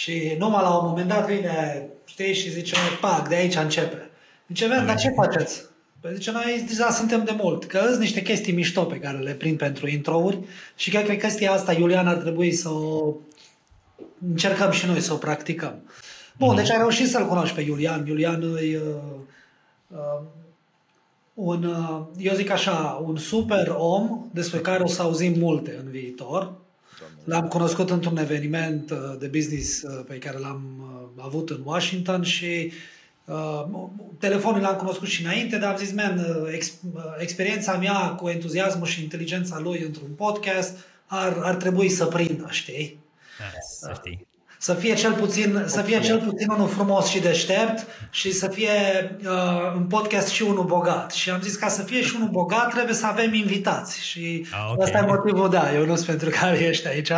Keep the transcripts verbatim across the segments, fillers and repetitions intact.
Și numai la un moment dat vine, știi, și zice, pac, de aici începe. Începeam, dar ce faceți? Păi zice, noi deja suntem de mult, că sunt niște chestii mișto pe care le prind pentru intro-uri și chiar cred că chestia asta, Iulian, ar trebui să o încercăm și noi, să o practicăm. Bun, mm-hmm. Deci ai reușit să-l cunoști pe Iulian. Iulian e uh, uh, un, uh, eu zic așa, un super om despre care o să auzim multe în viitor. L-am cunoscut într-un eveniment de business pe care l-am avut în Washington și uh, telefonul l-am cunoscut și înainte, dar am zis, man, ex, experiența mea cu entuziasmul și inteligența lui într-un podcast ar, ar trebui să prindă, știi? Să știi. Să fie cel puțin, să fie cel puțin unul frumos și deștept și să fie uh, în podcast și unul bogat. Și am zis, ca să fie și unul bogat, trebuie să avem invitați. Și ah, okay. Asta e motivul, da, Ionuț, pentru care ești aici.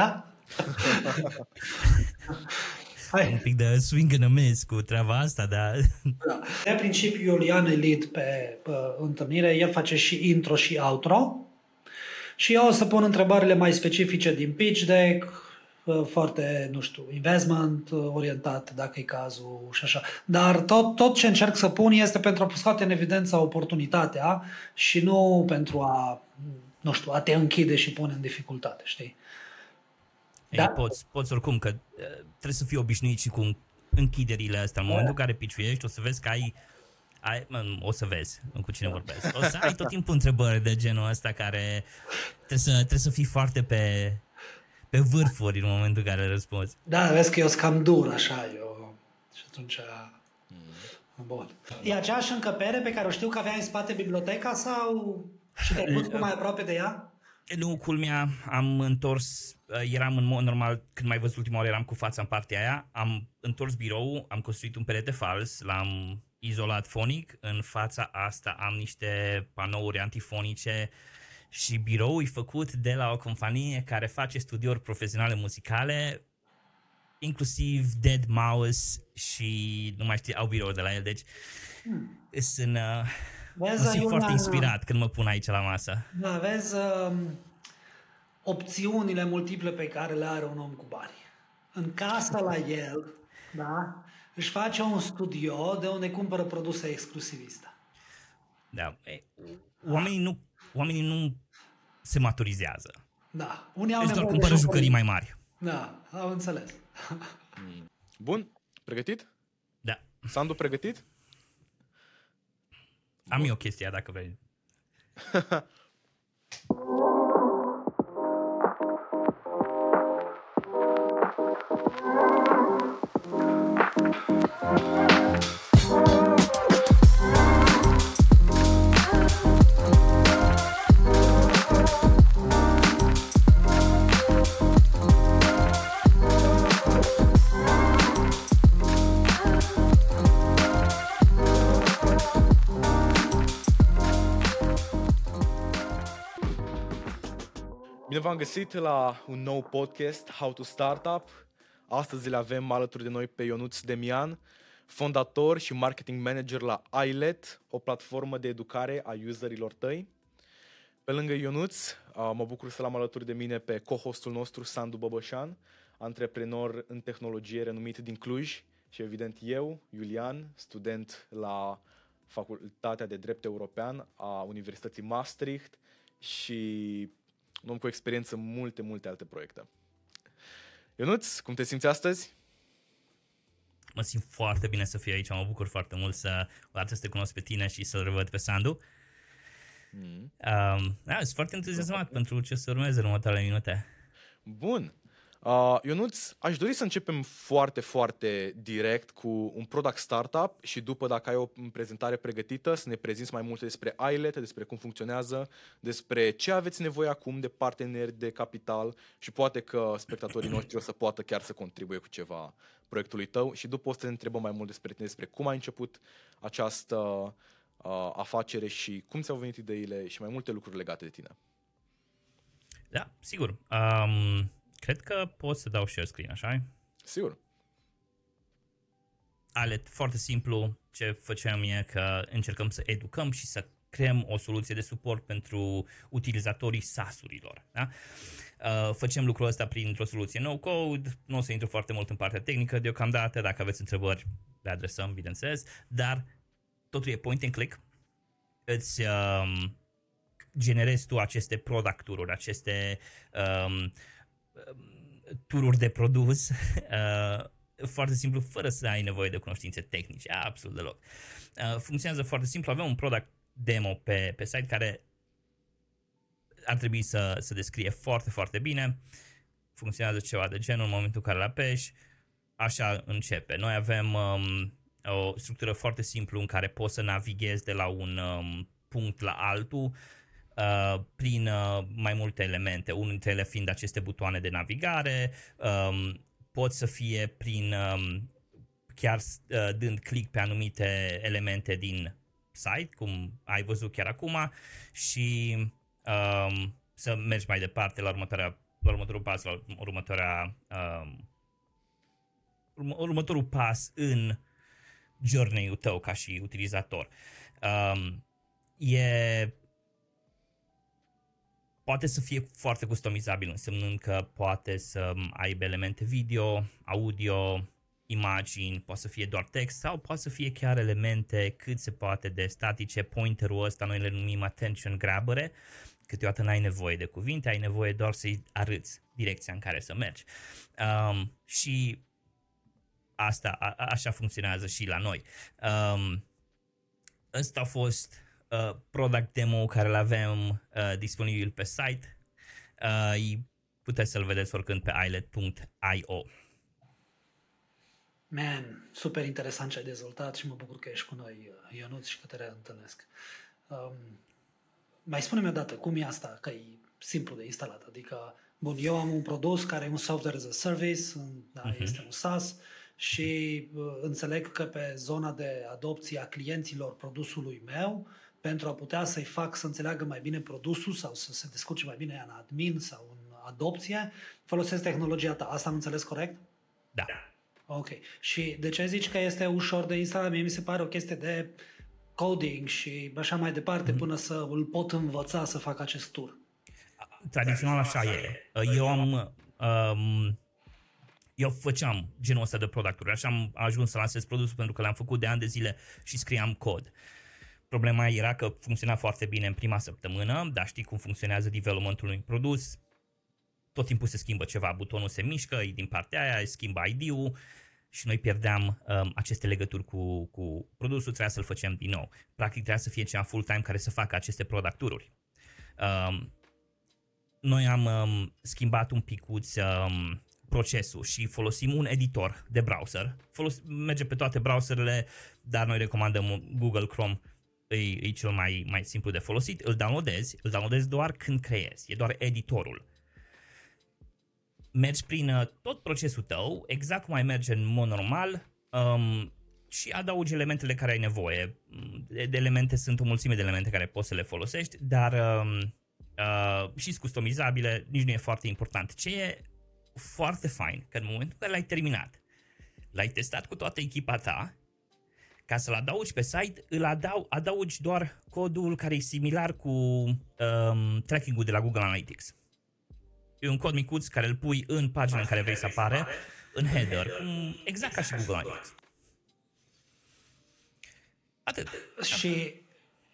Hai. Un pic de swing and a miss cu treaba asta, dar... Da. De principiu, Iulian e lead pe, pe întâlnire. El face și intro și outro. Și eu o să pun întrebările mai specifice din pitch deck, foarte, nu știu, investment orientat, dacă e cazul și așa. Dar tot, tot ce încerc să pun este pentru a scoate în evidență oportunitatea și nu pentru a, nu știu, a te închide și pune în dificultate, știi? Ei, da? Poți, poți oricum, că trebuie să fii obișnuit și cu închiderile astea. În momentul în care piciuiești, o să vezi că ai, ai o să vezi cu cine vorbesc. O să ai tot timpul întrebări de genul ăsta care trebuie să, trebuie să fii foarte pe... pe vârfuri în momentul în care răspunzi. Da, vezi că eu sunt cam dur, așa, eu... Și atunci... Mm. Bun. E aceeași încăpere pe care o știu că avea în spate biblioteca sau... Și te-ai pus mai aproape de ea? Nu, culmea, am întors... Eram în mod normal, când m-ai văzut ultima oară, eram cu fața în partea aia, am întors biroul, am construit un perete fals, l-am izolat fonic, în fața asta am niște panouri antifonice, și biroul e făcut de la o companie care face studiouri profesionale muzicale, inclusiv dead mouse și nu mai știu, au birouri de la el, deci hmm. sunt, uh, sunt foarte inspirat când mă pun aici la masă. Da, vezi uh, opțiunile multiple pe care le are un om cu bani. În casa la el, da, își face un studio de unde cumpără produse exclusiviste. Da, oamenii nu Oamenii nu se maturizează. Da. Unii au nevoie cumpără jucării mai mari. Da, am înțeles. Bun. Pregătit? Da. Sandu, pregătit? Am Bun. eu chestia, dacă vrei. Bine v-am găsit la un nou podcast, How to Startup. Astăzi le avem alături de noi pe Ionuț Demian, fondator și marketing manager la Eyelet, o platformă de educare a userilor tăi. Pe lângă Ionuț, mă bucur să l-am alături de mine pe co-hostul nostru, Sandu Băbășan, antreprenor în tehnologie renumit din Cluj și, evident, eu, Iulian, student la Facultatea de Drept European a Universității Maastricht și... un om cu experiență în multe, multe alte proiecte. Ionuț, cum te simți astăzi? Mă simt foarte bine să fiu aici, mă bucur foarte mult să, să te cunosc pe tine și să-l revăd pe Sandu. Mm. Um, da, sunt foarte entuziasmat pentru ce să urmeze în următoarele minute. Bun. Uh, Ionuț, aș dori să începem foarte, foarte direct cu un product startup și după, dacă ai o prezentare pregătită, să ne prezinți mai multe despre Eyelet, despre cum funcționează, despre ce aveți nevoie acum de parteneri, de capital și poate că spectatorii noștri o să poată chiar să contribuie cu ceva proiectului tău și după o să te întrebăm mai mult despre tine, despre cum ai început această uh, afacere și cum ți-au venit ideile și mai multe lucruri legate de tine. Da, sigur. Um... Cred că pot să dau share screen, așa? Sigur. Eyelet, foarte simplu, ce făceam e că încercăm să educăm și să creăm o soluție de suport pentru utilizatorii SaaS-urilor. Da? Uh, facem lucrul ăsta printr-o soluție no-code, nu o să intru foarte mult în partea tehnică deocamdată, dacă aveți întrebări le adresăm, bineînțeles, dar totul e point and click, îți um, generezi tu aceste product tour-uri, aceste um, tururi de produs, uh, foarte simplu, fără să ai nevoie de cunoștințe tehnice, absolut deloc. Uh, funcționează foarte simplu, avem un product demo pe, pe site care ar trebui să, să descrie foarte, foarte bine. Funcționează ceva de genul, în momentul în care îl apeși, așa începe. Noi avem um, o structură foarte simplă în care poți să navighezi de la un um, punct la altul uh, prin uh, mai multe elemente, unul dintre ele fiind aceste butoane de navigare, um, pot să fie prin um, chiar uh, dând click pe anumite elemente din site, cum ai văzut chiar acum, și Um, să mergi mai departe la, următoarea, la următorul pas, la următoarea, um, urmă, următorul pas în journey-ul tău ca și utilizator. Um, e, poate să fie foarte customizabil, însemnând că poate să aibă elemente video, audio, imagini, poate să fie doar text sau poate să fie chiar elemente cât se poate de statice. Pointerul ăsta noi le numim attention grabere. Câteodată n-ai nevoie de cuvinte, ai nevoie doar să-i arăți direcția în care să mergi. Um, și asta, a, așa funcționează și la noi. Um, ăsta a fost uh, product demo care îl avem uh, disponibil pe site. Uh, puteți să-l vedeți oricând pe eyelet punct io. Man, super interesant ce ai dezvoltat și mă bucur că ești cu noi, Ionuț, și că te reîntâlnesc. Um, mai spune-mi odată, cum e asta, că e simplu de instalat? Adică, bun, eu am un produs care e un software as a service, da, uh-huh. este un SaaS și uh, înțeleg că pe zona de adopție a clienților produsului meu, pentru a putea să-i fac să înțeleagă mai bine produsul sau să se descurce mai bine în admin sau în adopție, folosesc tehnologia ta. Asta am înțeles corect? Da. Ok. Și de ce zici că este ușor de instalat? Mie mi se pare o chestie de coding și așa mai departe, mm-hmm. până să îl pot învăța să fac acest tur. Tradițional așa e. Eu am... Um, eu făceam genul ăsta de product-uri. Așa am ajuns să lansez produsul pentru că l-am făcut de ani de zile și scriam cod. Problema era că funcționa foarte bine în prima săptămână, dar știi cum funcționează development-ul unui produs. Tot timpul se schimbă ceva, butonul se mișcă, e din partea aia, îi schimbă I D-ul și noi pierdeam um, aceste legături cu, cu produsul, trebuia să-l facem din nou. Practic trebuia să fie cea full-time care să facă aceste product tour-uri. Um, noi am um, schimbat un picuț um, procesul și folosim un editor de browser. Folos- merge pe toate browserele, dar noi recomandăm Google Chrome. E, e cel mai, mai simplu de folosit. Îl downloadezi, îl downloadezi doar când creezi, e doar editorul. Mergi prin tot procesul tău, exact cum ai merge în mod normal, um, și adaugi elementele care ai nevoie. De elemente sunt o mulțime de elemente care poți să le folosești, dar um, uh, și customizabile, nici nu e foarte important. Ce e foarte fain, că în momentul în care l-ai terminat, l-ai testat cu toată echipa ta, ca să-l adaugi pe site, îl adau, adaugi doar codul care e similar cu um, tracking-ul de la Google Analytics. E un cod micuț care îl pui în pagina în care vrei să apare, în header, exact ca și Google Analytics. Atât. Și,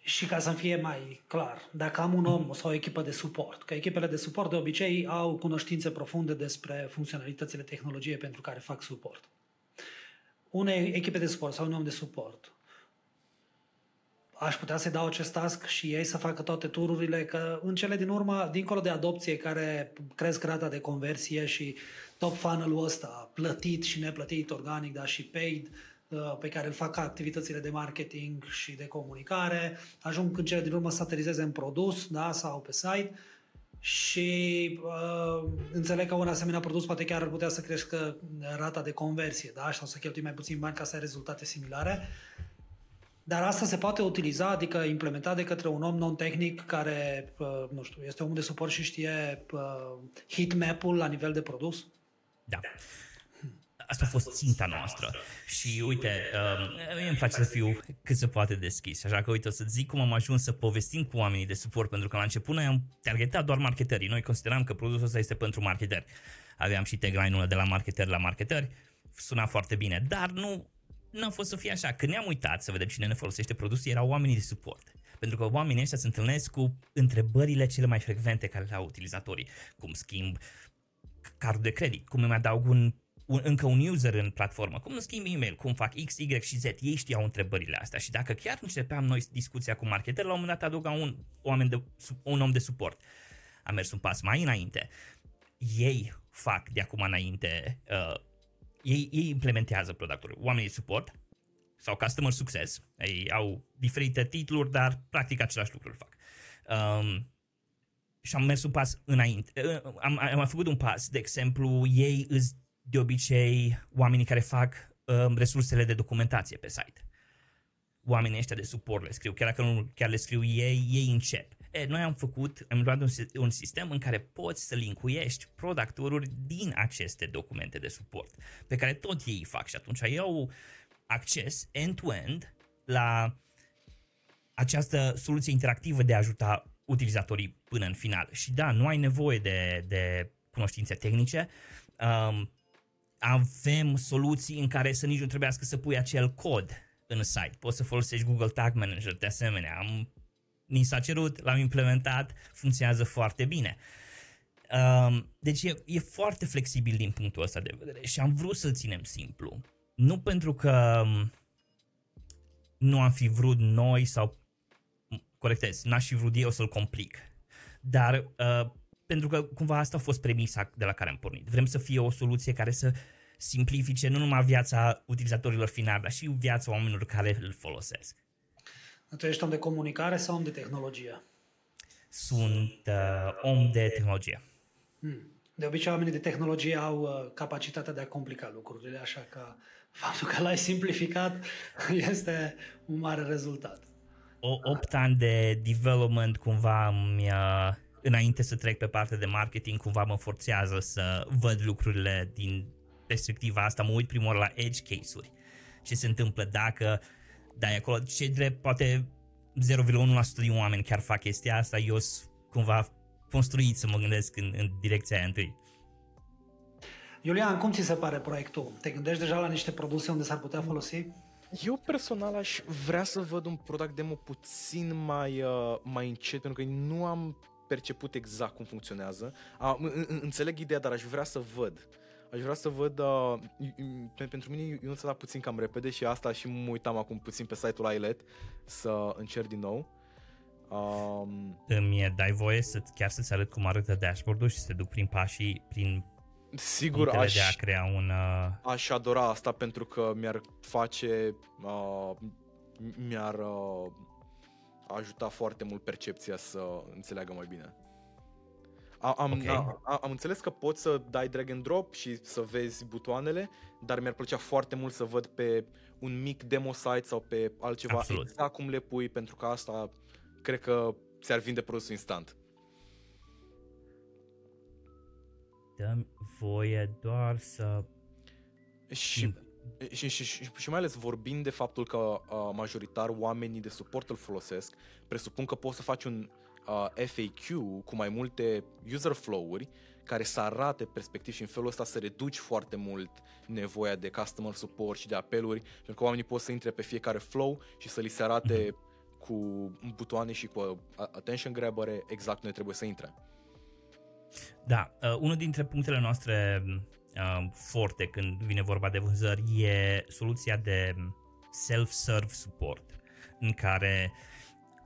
și ca să-mi fie mai clar, dacă am un om sau o echipă de suport, că echipele de suport de obicei au cunoștințe profunde despre funcționalitățile tehnologiei pentru care fac suport. Unei echipe de suport sau un om de suport, aș putea să-i dau acest task și ei să facă toate tururile, că în cele din urmă, dincolo de adopție care cresc rata de conversie și top funnel-ul ăsta, plătit și neplătit, organic, dar și paid, pe care îl fac activitățile de marketing și de comunicare, ajung în cele din urmă să aterizeze în produs, da, sau pe site și uh, înțeleg că un asemenea produs poate chiar ar putea să crească rata de conversie, da, sau să cheltui mai puțin bani ca să ai rezultate similare. Dar asta se poate utiliza, adică implementat de către un om non-tehnic care, nu știu, este omul de suport și știe heatmap-ul la nivel de produs? Da. Asta a fost ținta noastră. Și uite, uh, îmi place să fiu cât se poate deschis. Așa că uite, o să zic cum am ajuns să povestim cu oamenii de suport, pentru că la început noi am targetat doar marketeri. Noi consideram că produsul ăsta este pentru marketeri. Aveam și tagline-ul de la marketeri la marketeri. Suna foarte bine, dar nu... n-a fost să fie așa. Când ne-am uitat să vedem cine ne folosește produsul, erau oamenii de suport. Pentru că oamenii ăștia se întâlnesc cu întrebările cele mai frecvente care le au utilizatorii. Cum schimb cardul de credit, cum îmi adaug un, un, încă un user în platformă, cum nu schimb e-mail, cum fac X, Y și Z. Ei știau întrebările astea și dacă chiar începeam noi discuția cu marketeri, la un moment dat adăuga un, un om de suport. Am mers un pas mai înainte. Ei fac de acum înainte... Uh, Ei, ei implementează produsul. Oamenii de suport sau customer success, ei au diferite titluri, dar practic același lucru îl fac. Um, și am mers un pas înainte. Am, am făcut un pas, de exemplu, ei îs de obicei oamenii care fac um, resursele de documentație pe site. Oamenii ăștia de suport le scriu, chiar dacă nu chiar le scriu ei, ei încep. E, noi am făcut, am luat un, un sistem în care poți să linkuiești product-uri din aceste documente de suport, pe care tot ei fac și atunci ei au acces end-to-end la această soluție interactivă de a ajuta utilizatorii până în final. Și da, nu ai nevoie de, de cunoștințe tehnice, um, avem soluții în care să nici nu trebuiască să pui acel cod în site, poți să folosești Google Tag Manager de asemenea. Am Ni s-a cerut, l-am implementat, funcționează foarte bine. Deci e, e foarte flexibil din punctul ăsta de vedere și am vrut să-l ținem simplu. Nu pentru că nu am fi vrut noi sau, corectez, n-aș fi vrut eu să-l complic, dar pentru că cumva asta a fost premisa de la care am pornit. Vrem să fie o soluție care să simplifice nu numai viața utilizatorilor finali, dar și viața oamenilor care îl folosesc. Tu ești om de comunicare sau om de tehnologie? Sunt uh, om de tehnologie. Hmm. De obicei, oamenii de tehnologie au uh, capacitatea de a complica lucrurile, așa că faptul că l-ai simplificat este un mare rezultat. O opt ani de development, cumva, mi-a, înainte să trec pe partea de marketing, cumva mă forțează să văd lucrurile din perspectiva asta. Mă uit primul oară la edge case-uri. Ce se întâmplă dacă... Da, e acolo, ce drept, poate zero virgulă unu la sută din oameni chiar fac chestia asta, eu sunt cumva construit să mă gândesc în, în direcția aia întâi. Iulian, cum ți se pare proiectul? Te gândești deja la niște produse unde s-ar putea folosi? Eu personal aș vrea să văd un product demo puțin mai, uh, mai încet, pentru că nu am perceput exact cum funcționează. Uh, înțeleg ideea, dar aș vrea să văd. Aș vrea să văd, uh, pentru mine eu nu s-a dat puțin cam repede și asta și mă uitam acum puțin pe site-ul Eyelet să încerc din nou. Um, Îmi dai voie să, chiar să-ți arăt cum arată dashboard-ul și să te duc prin pașii, prin sigur, aș, de a crea un... Uh... Aș adora asta pentru că mi-ar face, uh, mi-ar uh, ajuta foarte mult percepția să înțeleagă mai bine. Am, okay. a, am înțeles că poți să dai drag and drop și să vezi butoanele, dar mi-ar plăcea foarte mult să văd pe un mic demo site sau pe altceva. Absolut. Exact cum le pui, pentru că asta cred că ți-ar vinde produsul instant. Dăm voie doar să... Și, și, și, și, și mai ales vorbind de faptul că uh, majoritar oamenii de suport îl folosesc, presupun că poți să faci un... F A Q cu mai multe user flow-uri care să arate perspectiv și în felul ăsta să reduci foarte mult nevoia de customer support și de apeluri, pentru că oamenii pot să intre pe fiecare flow și să li se arate cu butoane și cu attention grabber exact unde trebuie să intre. Da, unul dintre punctele noastre forte când vine vorba de vânzări e soluția de self-serve support, în care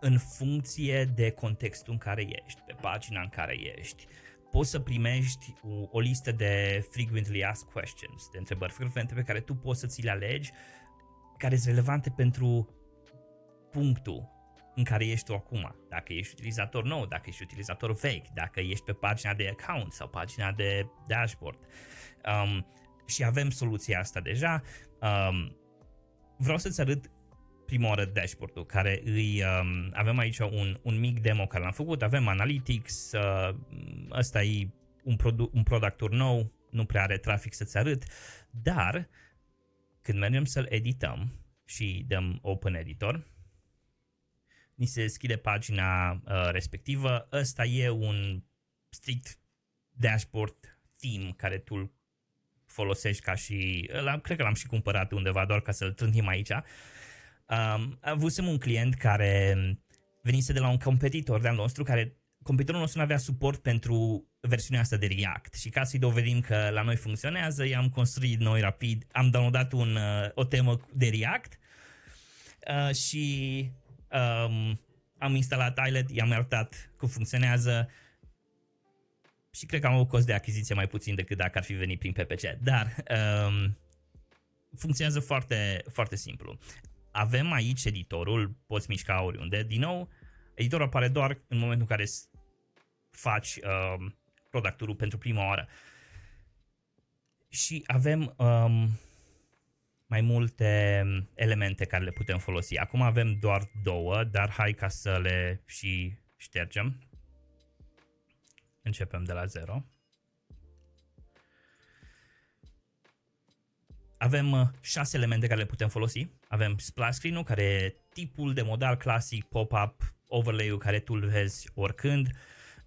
în funcție de contextul în care ești, pe pagina în care ești, poți să primești o, o listă de frequently asked questions, de întrebări frecvente pe care tu poți să ți le alegi, care sunt relevante pentru punctul în care ești tu acum. Dacă ești utilizator nou, dacă ești utilizator vechi, dacă ești pe pagina de account sau pagina de dashboard. Um, și avem soluția asta deja. Um, vreau să-ți arăt prima oră dashboard-ul, care îi, um, avem aici un, un mic demo care l-am făcut, avem Analytics, uh, ăsta e un, produ- un product-uri nou, nu prea are trafic să-ți arăt, dar când mergem să-l edităm și dăm Open Editor, ni se deschide pagina uh, respectivă. Ăsta e un strict dashboard theme care tu îl folosești ca și... Cred că l-am și cumpărat undeva doar ca să-l trântim aici. Um, avusem un client care venise de la un competitor de-al nostru, care competitorul nostru nu avea suport pentru versiunea asta de React și ca să-i dovedim că la noi funcționează, i-am construit noi rapid, am downloadat un, o temă de React uh, și um, am instalat Eyelet, i-am arătat cum funcționează și cred că am avut cost de achiziție mai puțin decât dacă ar fi venit prin P P C, dar um, funcționează foarte, foarte simplu. Avem aici editorul, poți mișca oriunde, din nou, editorul apare doar în momentul în care faci uh, productul pentru prima oară. Și avem um, mai multe elemente care le putem folosi. Acum avem doar două, dar hai ca să le și ștergem. Începem de la zero. Avem șase elemente care le putem folosi. Avem splash screen-ul, care e tipul de modal clasic, pop-up, overlay-ul care tu îl vezi oricând.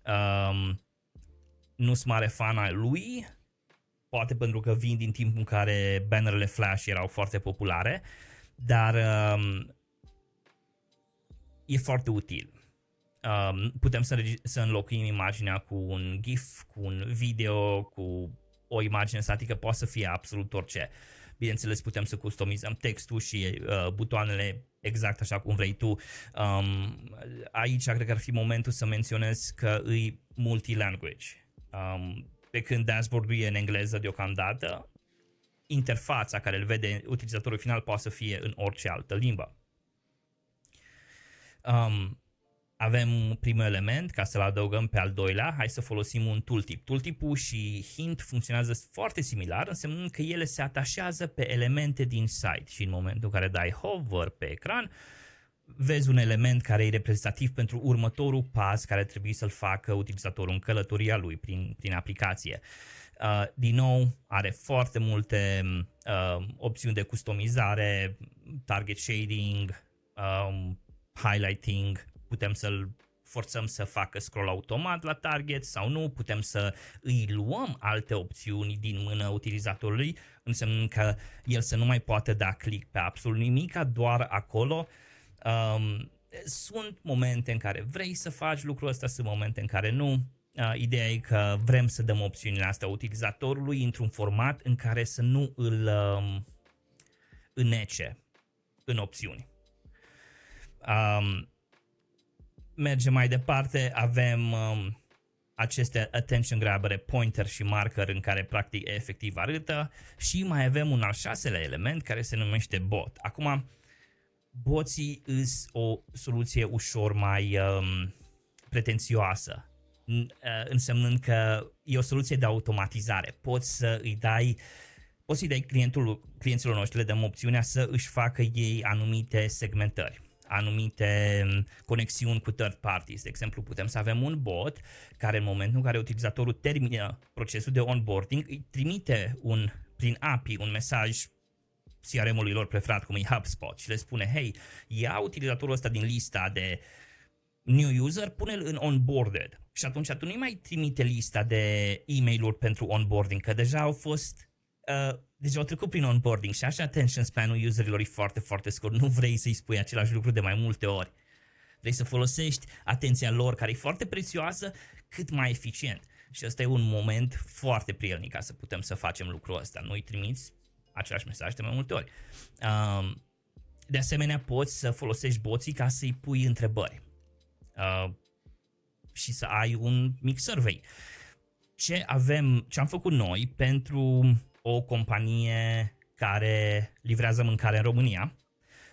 Um, nu sunt mare fan al lui, poate pentru că vin din timpul în care bannerele flash erau foarte populare, dar um, e foarte util. Um, putem să, să înlocuim imaginea cu un GIF, cu un video, cu o imagine statică, poate să fie absolut orice. Bineînțeles, putem să customizăm textul și uh, butoanele exact așa cum vrei tu. Um, aici cred că ar fi momentul să menționez că îi multi-language. Um, pe când dashboard-ul e în engleză deocamdată, interfața care îl vede utilizatorul final poate să fie în orice altă limbă. Um, Avem primul element, ca să-l adăugăm pe al doilea, hai să folosim un tooltip. Tooltip-ul și hint funcționează foarte similar, însemnând că ele se atașează pe elemente din site și în momentul în care dai hover pe ecran, vezi un element care e reprezentativ pentru următorul pas care trebuie să-l facă utilizatorul în călătoria lui prin, prin aplicație. Uh, din nou, are foarte multe uh, opțiuni de customizare, target shading, um, highlighting. Putem să-l forțăm să facă scroll automat la target sau nu, putem să îi luăm alte opțiuni din mână utilizatorului, însemnând că el să nu mai poate da click pe absolut nimic, doar acolo. Um, sunt momente în care vrei să faci lucrul ăsta, sunt momente în care nu. Uh, ideea e că vrem să dăm opțiunile astea utilizatorului într-un format în care să nu îl um, înnece în opțiuni. Um, Mergem mai departe, avem um, aceste attention grabere, pointer și marker în care practic efectiv arată și mai avem un al șaselea element care se numește bot. Acum, boții îs o soluție ușor mai um, pretențioasă, însemnând că e o soluție de automatizare. Poți să îi dai... Poți să-i dai clientul, clienților noștri, le dăm opțiunea să își facă ei anumite segmentări, anumite conexiuni cu third parties. De exemplu, putem să avem un bot care în momentul în care utilizatorul termină procesul de onboarding, îi trimite un, prin A P I un mesaj C R M-ului lor preferat, cum e HubSpot, și le spune: hei, ia utilizatorul ăsta din lista de new user, pune-l în onboarded. Și atunci tu nu mai trimite lista de e-mail-uri pentru onboarding, că deja au fost... Uh, Deci au trecut prin onboarding și așa attention span-ul userilor e foarte, foarte scurt. Nu vrei să-i spui același lucru de mai multe ori. Vrei să folosești atenția lor, care e foarte prețioasă, cât mai eficient. Și ăsta e un moment foarte prielnic ca să putem să facem lucrul ăsta. Nu-i trimiți același mesaj de mai multe ori. De asemenea, poți să folosești boții ca să-i pui întrebări și să ai un mic survey. Ce avem, ce am făcut noi pentru... o companie care livrează mâncare în România,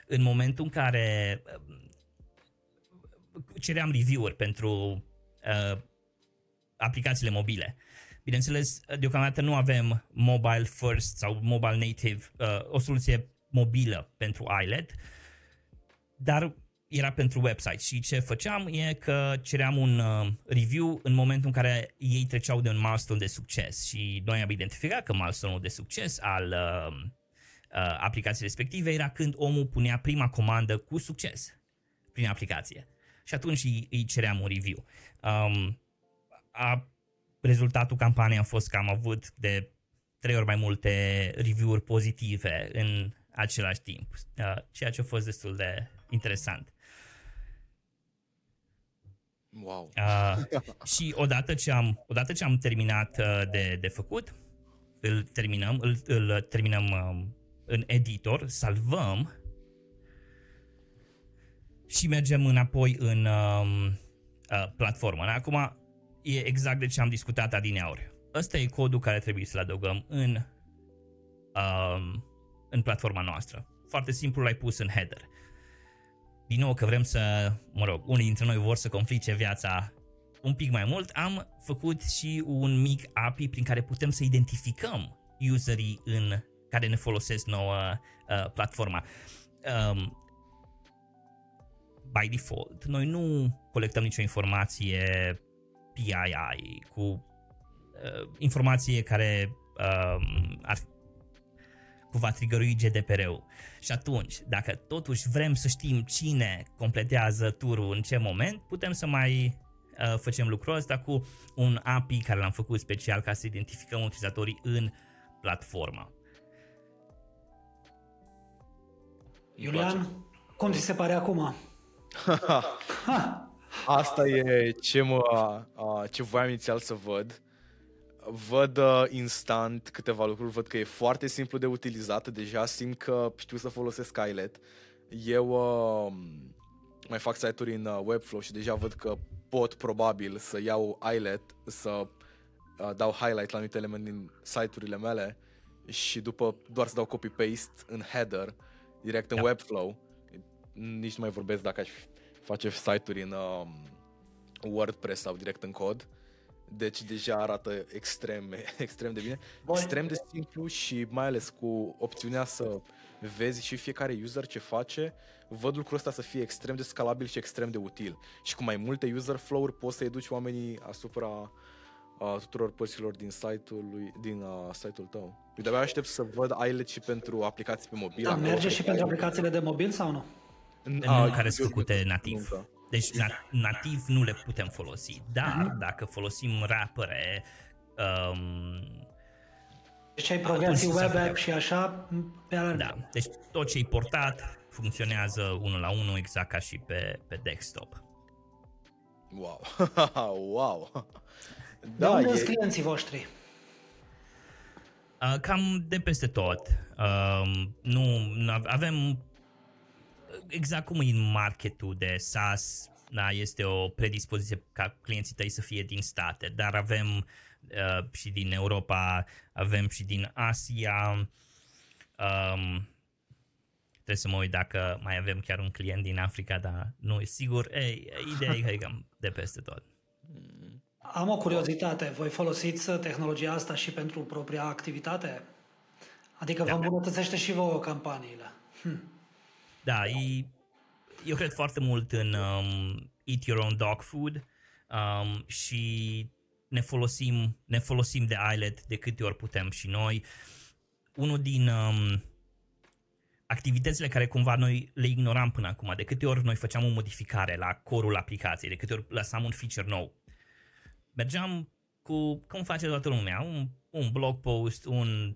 în momentul în care ceream review-uri pentru uh, aplicațiile mobile. Bineînțeles, deocamdată nu avem mobile first sau mobile native, uh, o soluție mobilă pentru Eyelet, dar era pentru website și ce făceam e că ceream un uh, review în momentul în care ei treceau de un milestone de succes și noi am identificat că milestone-ul de succes al uh, uh, aplicației respective era când omul punea prima comandă cu succes prin aplicație și atunci îi, îi ceream un review. Um, a, rezultatul campaniei a fost că am avut de trei ori mai multe review-uri pozitive în același timp, ceea ce a fost destul de interesant. Wow. Uh, și odată ce am, odată ce am terminat de, de făcut, îl terminăm, îl, îl terminăm în editor, salvăm și mergem înapoi în um, platformă. Acum e exact de ce am discutat adineauri. Ăsta e codul care trebuie să-l adăugăm în, um, în platforma noastră. Foarte simplu, l-ai pus în header. Din nou, că vrem să, mă rog, unii dintre noi vor să complice viața un pic mai mult, am făcut și un mic A P I prin care putem să identificăm userii în care ne folosesc nouă uh, platforma. Um, by default, noi nu colectăm nicio informație P I I cu informație care um, ar, va triggerui G D P R-ul. Și atunci, dacă totuși vrem să știm cine completează turul în ce moment, putem să mai uh, facem lucrul ăsta cu un A P I care l-am făcut special ca să identificăm utilizatorii în platformă. Iulian, cum ți se pare acum? Asta e ce, mă, uh, ce voiam inițial să văd. Văd uh, instant câteva lucruri, văd că e foarte simplu de utilizat, deja simt că știu să folosesc Eyelet. Eu uh, mai fac site-uri în uh, Webflow și deja văd că pot probabil să iau Eyelet, să uh, dau highlight la anumite elemente din site-urile mele și după doar să dau copy-paste în header, direct în da. Webflow. Nici nu mai vorbesc dacă aș face site-uri în uh, WordPress sau direct în cod. Deci deja arată extrem, extrem de bine, extrem de simplu și mai ales cu opțiunea să vezi și fiecare user ce face. Văd lucrul ăsta să fie extrem de scalabil și extrem de util. Și cu mai multe user flow-uri poți să educi oamenii asupra uh, tuturor părților din site-ul, lui, din, uh, site-ul tău. Eu de-abia aștept să văd Eyelet și pentru aplicații pe mobil. Da, merge și pentru aplicațiile de mobil sau nu? Nu, care sunt făcute nativ. Deci nativ nu le putem folosi, dar dacă folosim wrapere... Um, deci ai progresii web app și așa... Da, deci tot ce-i portat funcționează unul la unul exact ca și pe, pe desktop. Wow! wow! Da, de unde sunt clienții voștri? Uh, cam de peste tot. Uh, nu avem... Exact cum e în marketul de SaaS, da, este o predispoziție ca clienții tăi să fie din state, dar avem uh, și din Europa, avem și din Asia, um, trebuie să mă uit dacă mai avem chiar un client din Africa, dar nu e sigur, ei, ideea e că de peste tot. Am o curiozitate, voi folosiți tehnologia asta și pentru propria activitate? Adică da. Vă îmbunătățește și vouă campaniile? Hm. Da, e, eu cred foarte mult în um, eat your own dog food um, și ne folosim, ne folosim de Eyelet de câte ori putem și noi. Unul din um, activitățile care cumva noi le ignoram până acum, de câte ori noi făceam o modificare la core-ul aplicației, de câte ori lăsam un feature nou, mergeam cu, cum face toată lumea, un, un blog post, un...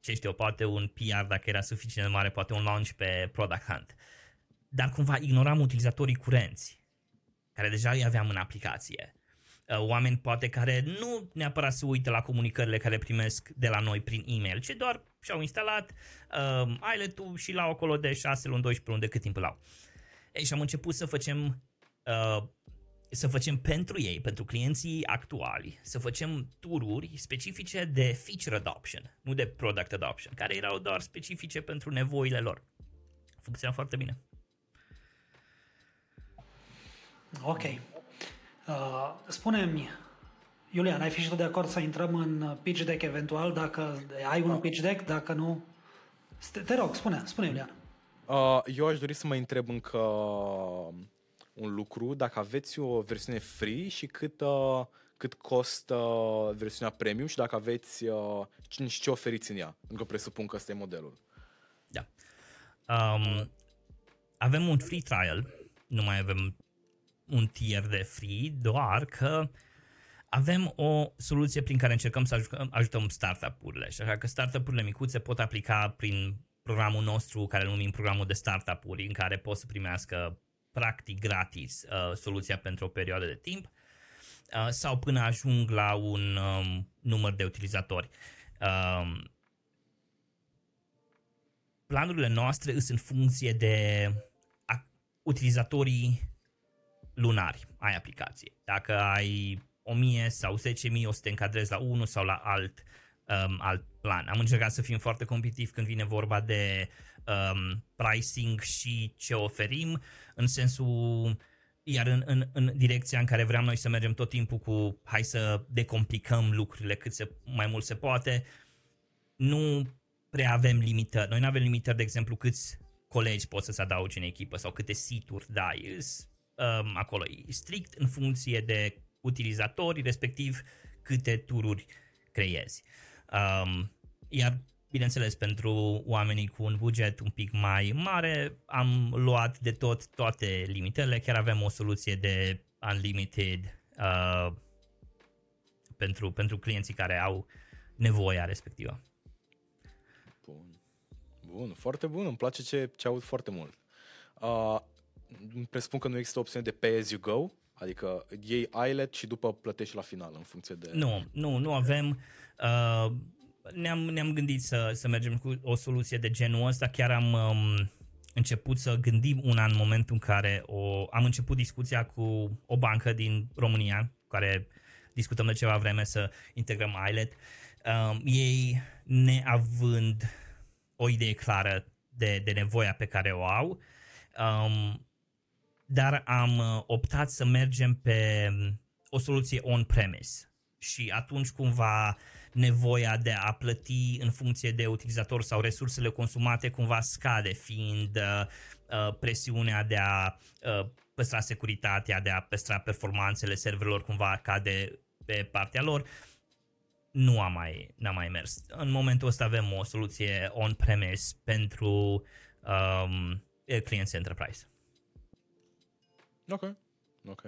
ce știu, poate un P R dacă era suficient de mare, poate un launch pe Product Hunt. Dar cumva ignoram utilizatorii curenți, care deja îi aveam în aplicație. Oameni poate care nu neapărat se uită la comunicările care primesc de la noi prin e-mail, ci doar și-au instalat um, Eyelet-ul și l-au acolo de șase luni, doisprezece luni, de cât timp l-au. Ei, și am început să facem, uh, să facem pentru ei, pentru clienții actuali, să facem tururi specifice de feature adoption, nu de product adoption, care erau doar specifice pentru nevoile lor. Funcționa foarte bine. Ok. Uh, spune-mi, Iulian, ai fi și tu de acord să intrăm în pitch deck eventual, dacă ai un pitch deck, dacă nu... Te rog, spune, spune Iulian. Uh, eu aș dori să mă întreb încă un lucru, dacă aveți o versiune free și cât, uh, cât costă versiunea premium și dacă aveți uh, și ce oferiți în ea, pentru că presupun că ăsta e modelul. Da. Um, avem un free trial, nu mai avem un tier de free, doar că avem o soluție prin care încercăm să ajutăm, ajutăm startup-urile. Așa că startup-urile micuțe pot aplica prin programul nostru, care numim programul de startup-uri, în care pot să primească practic gratis uh, soluția pentru o perioadă de timp uh, sau până ajung la un um, număr de utilizatori. Uh, planurile noastre sunt în funcție de a- utilizatorii lunari ai aplicației. Dacă ai o mie sau zece mii, o să te încadrezi la unul sau la alt, um, alt plan. Am încercat să fim foarte competitivi când vine vorba de um, pricing și ce oferim, în sensul, iar în, în, în direcția în care vreau noi să mergem tot timpul cu hai să decomplicăm lucrurile cât se, mai mult se poate, nu prea avem limitări. Noi nu avem limitări, de exemplu, câți colegi poți să-ți adaugi în echipă sau câte seat-uri dai um, acolo. Strict în funcție de utilizatorii, respectiv câte tururi creezi. Um, iar, bineînțeles, pentru oamenii cu un buget un pic mai mare, am luat de tot toate limitele, chiar avem o soluție de unlimited uh, pentru, pentru clienții care au nevoia respectivă. Bun, bun, foarte bun, îmi place ce, ce aud foarte mult. Uh, presupun că nu există opțiune de pay as you go. Adică iei Eyelet și după plătești la final în funcție de... Nu, nu, nu avem. Uh, ne-am, ne-am gândit să, să mergem cu o soluție de genul ăsta. Chiar am um, început să gândim una în momentul în care o, am început discuția cu o bancă din România, cu care discutăm de ceva vreme să integrăm Eyelet. Uh, ei, neavând o idee clară de, de nevoia pe care o au, um, dar am optat să mergem pe o soluție on-premise și atunci cumva nevoia de a plăti în funcție de utilizator sau resursele consumate cumva scade, fiind uh, presiunea de a uh, păstra securitatea, de a păstra performanțele serverelor cumva cade pe partea lor. Nu am mai, n-am mai mers. În momentul ăsta avem o soluție on-premise pentru um, clienți enterprise. Ok, ok.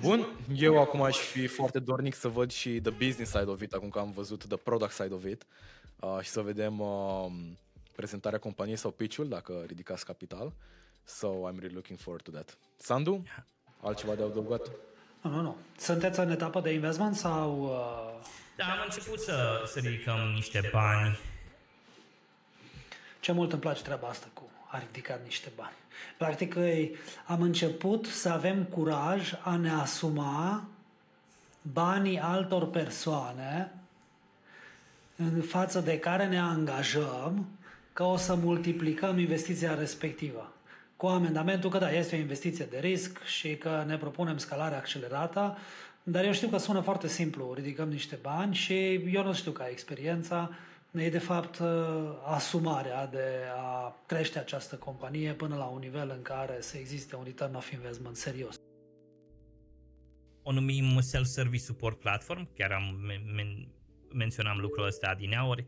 Bun, eu acum aș fi foarte dornic să văd și the business side of it, acum că am văzut the product side of it uh, și să vedem uh, prezentarea companiei sau pitch-ul, dacă ridicați capital. So I'm really looking forward to that. Sandu, altceva de adăugat? Nu, nu, nu. Sunteți în etapă de investment sau... Uh... Da, am început să, să ridicăm niște bani. Ce mult îmi place treaba asta cu... a ridicat niște bani. Practic, am început să avem curaj a ne asuma banii altor persoane în față de care ne angajăm că o să multiplicăm investiția respectivă. Cu amendamentul că da, este o investiție de risc și că ne propunem scalarea accelerată, dar eu știu că sună foarte simplu, ridicăm niște bani și eu nu știu că ai experiența, e de fapt asumarea de a crește această companie până la un nivel în care să existe un return of investment serios. O numim self-service support platform, chiar am men- menționam lucrul ăsta adineaori.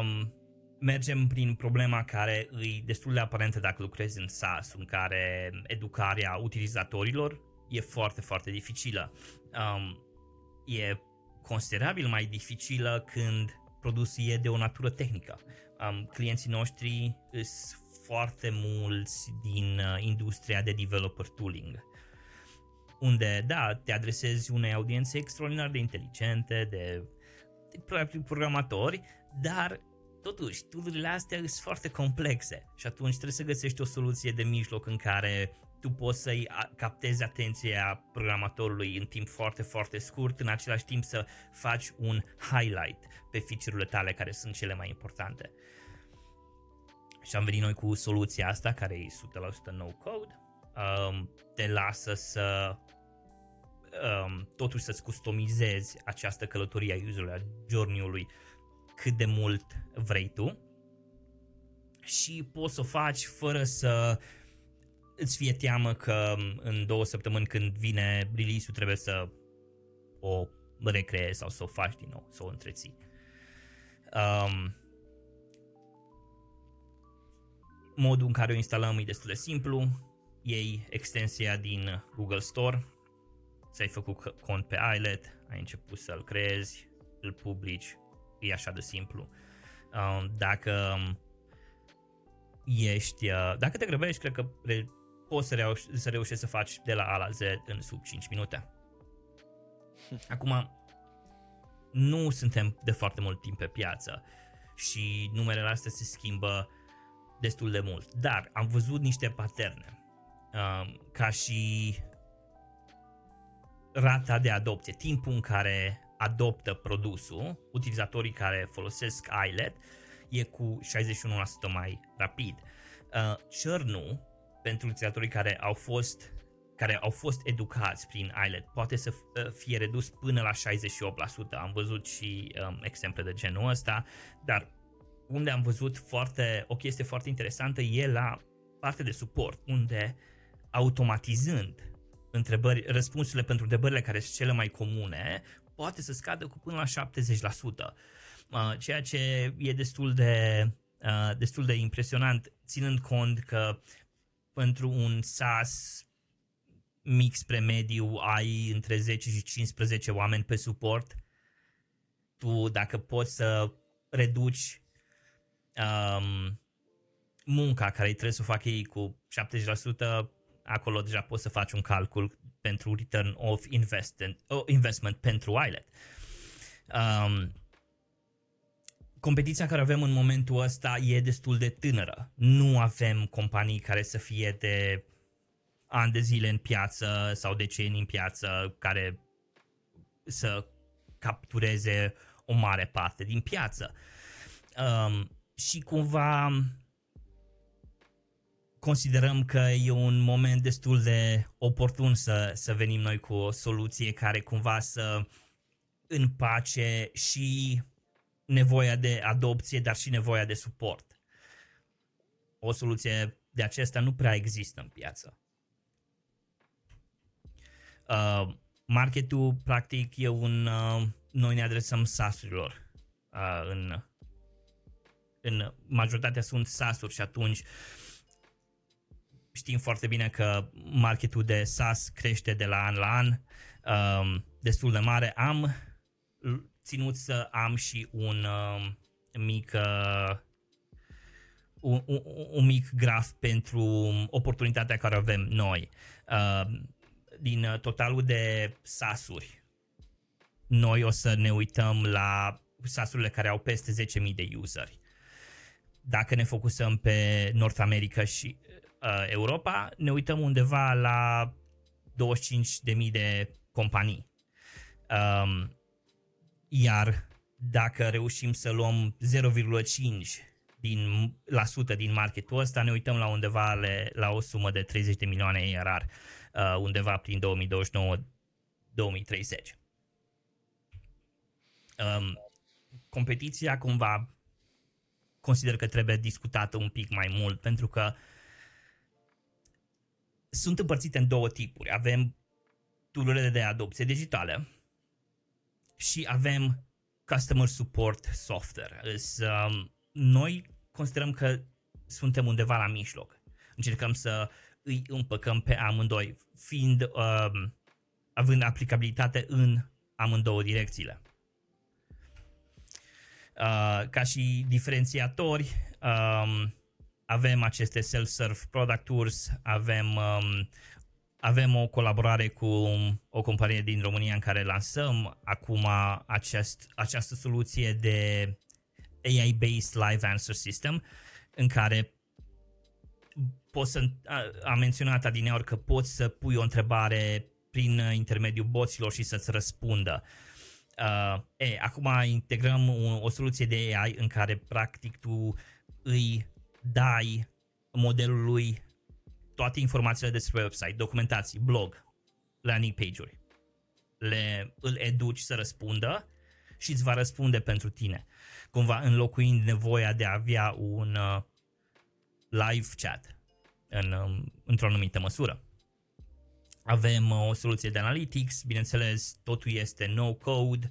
Um, mergem prin problema care e destul de aparentă dacă lucrezi în SaaS, în care educarea utilizatorilor e foarte, foarte dificilă. Um, e considerabil mai dificilă când produsul e de o natură tehnică. Um, clienții noștri sunt foarte mulți din uh, industria de developer tooling, unde, da, te adresezi unei audiențe extraordinar de inteligente, de, de programatori, dar totuși, tool-urile astea sunt foarte complexe și atunci trebuie să găsești o soluție de mijloc în care tu poți să-i captezi atenția programatorului în timp foarte, foarte scurt, în același timp să faci un highlight pe feature-urile tale care sunt cele mai importante. Și am venit noi cu soluția asta care e o sută la sută no-code, te lasă să totuși să-ți customizezi această călătorie a user-ului, a journey-ului cât de mult vrei tu și poți să o faci fără să îți fie teamă că în două săptămâni când vine release-ul trebuie să o recreezi sau să o faci din nou, să o întreții. Um, modul în care o instalăm e destul de simplu. Iei extensia din Google Store, ți-ai făcut cont pe Eyelet, ai început să-l creezi, îl publici, e așa de simplu. Um, dacă ești, dacă te grăbești, cred că re, poți să, reuș- să reușești să faci de la A la Z în sub cinci minute. Acum, nu suntem de foarte mult timp pe piață și numerele astea se schimbă destul de mult, dar am văzut niște paterne, um, ca și rata de adopție, timpul în care adoptă produsul, utilizatorii care folosesc Eyelet e cu șaizeci și unu la sută mai rapid. Churn-ul uh, pentru utilizatorii care au fost care au fost educați prin Eyelet poate să fie redus până la șaizeci și opt la sută. Am văzut și um, exemple de genul ăsta, dar unde am văzut foarte, o chestie foarte interesantă e la partea de suport, unde automatizând întrebări, răspunsurile pentru întrebările care sunt cele mai comune, poate să scadă cu până la șaptezeci la sută, ceea ce e destul de, destul de impresionant, ținând cont că pentru un SaaS mic spre mediu ai între zece și cincisprezece oameni pe suport. Tu dacă poți să reduci um, munca care trebuie să o facă ei cu șaptezeci la sută, acolo deja poți să faci un calcul pentru return of investment, oh, investment pentru Eyelet. Um, competiția care avem în momentul ăsta e destul de tânără. Nu avem companii care să fie de ani de zile în piață sau decenii în piață care să captureze o mare parte din piață. Um, și cumva considerăm că e un moment destul de oportun să, să venim noi cu o soluție care cumva să împace și nevoia de adopție, dar și nevoia de suport. O soluție de acesta nu prea există în piață. Uh, marketul, practic, e un... Uh, noi ne adresăm SaaS-urilor. Uh, în, în majoritatea sunt SaaS-uri și atunci știm foarte bine că marketul de SaaS crește de la an la an, um, destul de mare. Am ținut să am și un um, mic uh, un, un, un mic graf pentru oportunitatea care avem noi. Uh, din totalul de SaaS-uri, noi o să ne uităm la SaaS-urile care au peste zece mii de useri. Dacă ne focusăm pe Nord America și Europa, ne uităm undeva la douăzeci și cinci de mii de companii. Um, iar dacă reușim să luăm zero virgulă cinci la sută din marketul ăsta, ne uităm la undeva le, la o sumă de treizeci de milioane A R R, uh, undeva prin două mii douăzeci și nouă două mii treizeci. Um, competiția cumva consider că trebuie discutată un pic mai mult, pentru că sunt împărțite în două tipuri. Avem tool-urile de adopție digitală și avem customer support software. Noi considerăm că suntem undeva la mijloc. Încercăm să îi împăcăm pe amândoi, fiind, având aplicabilitate în amândouă direcțiile. Ca și diferențiatori, avem aceste self-serve product tours, avem, um, avem o colaborare cu o companie din România în care lansăm acum acest, această soluție de A I-based live answer system, în care poți să, am menționat adineori că poți să pui o întrebare prin intermediul boților și să-ți răspundă. Uh, e, acum integrăm o, o soluție de A I în care practic tu îi dai modelului toate informațiile despre website, documentații, blog, landing page-uri. Le, îl educi să răspundă și îți va răspunde pentru tine, cumva înlocuind nevoia de a avea un, live chat în, într-o anumită măsură. Avem o soluție de analytics, bineînțeles, totul este no-code,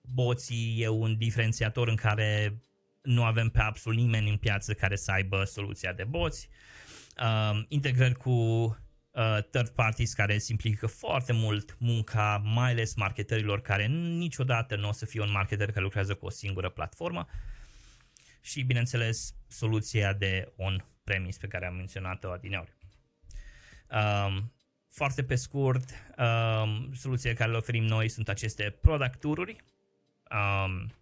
boții e un diferențiator în care nu avem pe absolut nimeni în piață care să aibă soluția de boți. Uh, integrări cu uh, third parties care simplifică foarte mult munca, mai ales marketerilor care niciodată nu o să fie un marketer care lucrează cu o singură platformă. Și, bineînțeles, soluția de on-premise pe care am menționat-o adineori. Uh, Foarte pe scurt, um, soluțiile care le oferim noi sunt aceste product tour-uri. Um,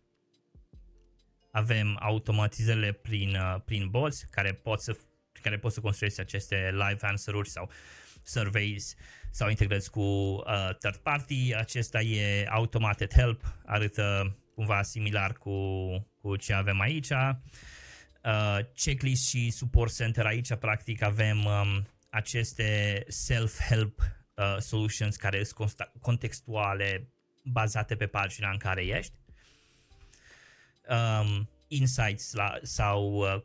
avem automatizările prin, uh, prin bots care pot să, care pot să construiești aceste live answer-uri sau surveys sau integrezi cu uh, third party. Acesta e automated help, arată cumva similar cu, cu ce avem aici. Uh, checklist și support center aici, practic avem... Um, aceste self-help uh, solutions care sunt contextuale, bazate pe pagina în care ești. Um, insights la, sau uh,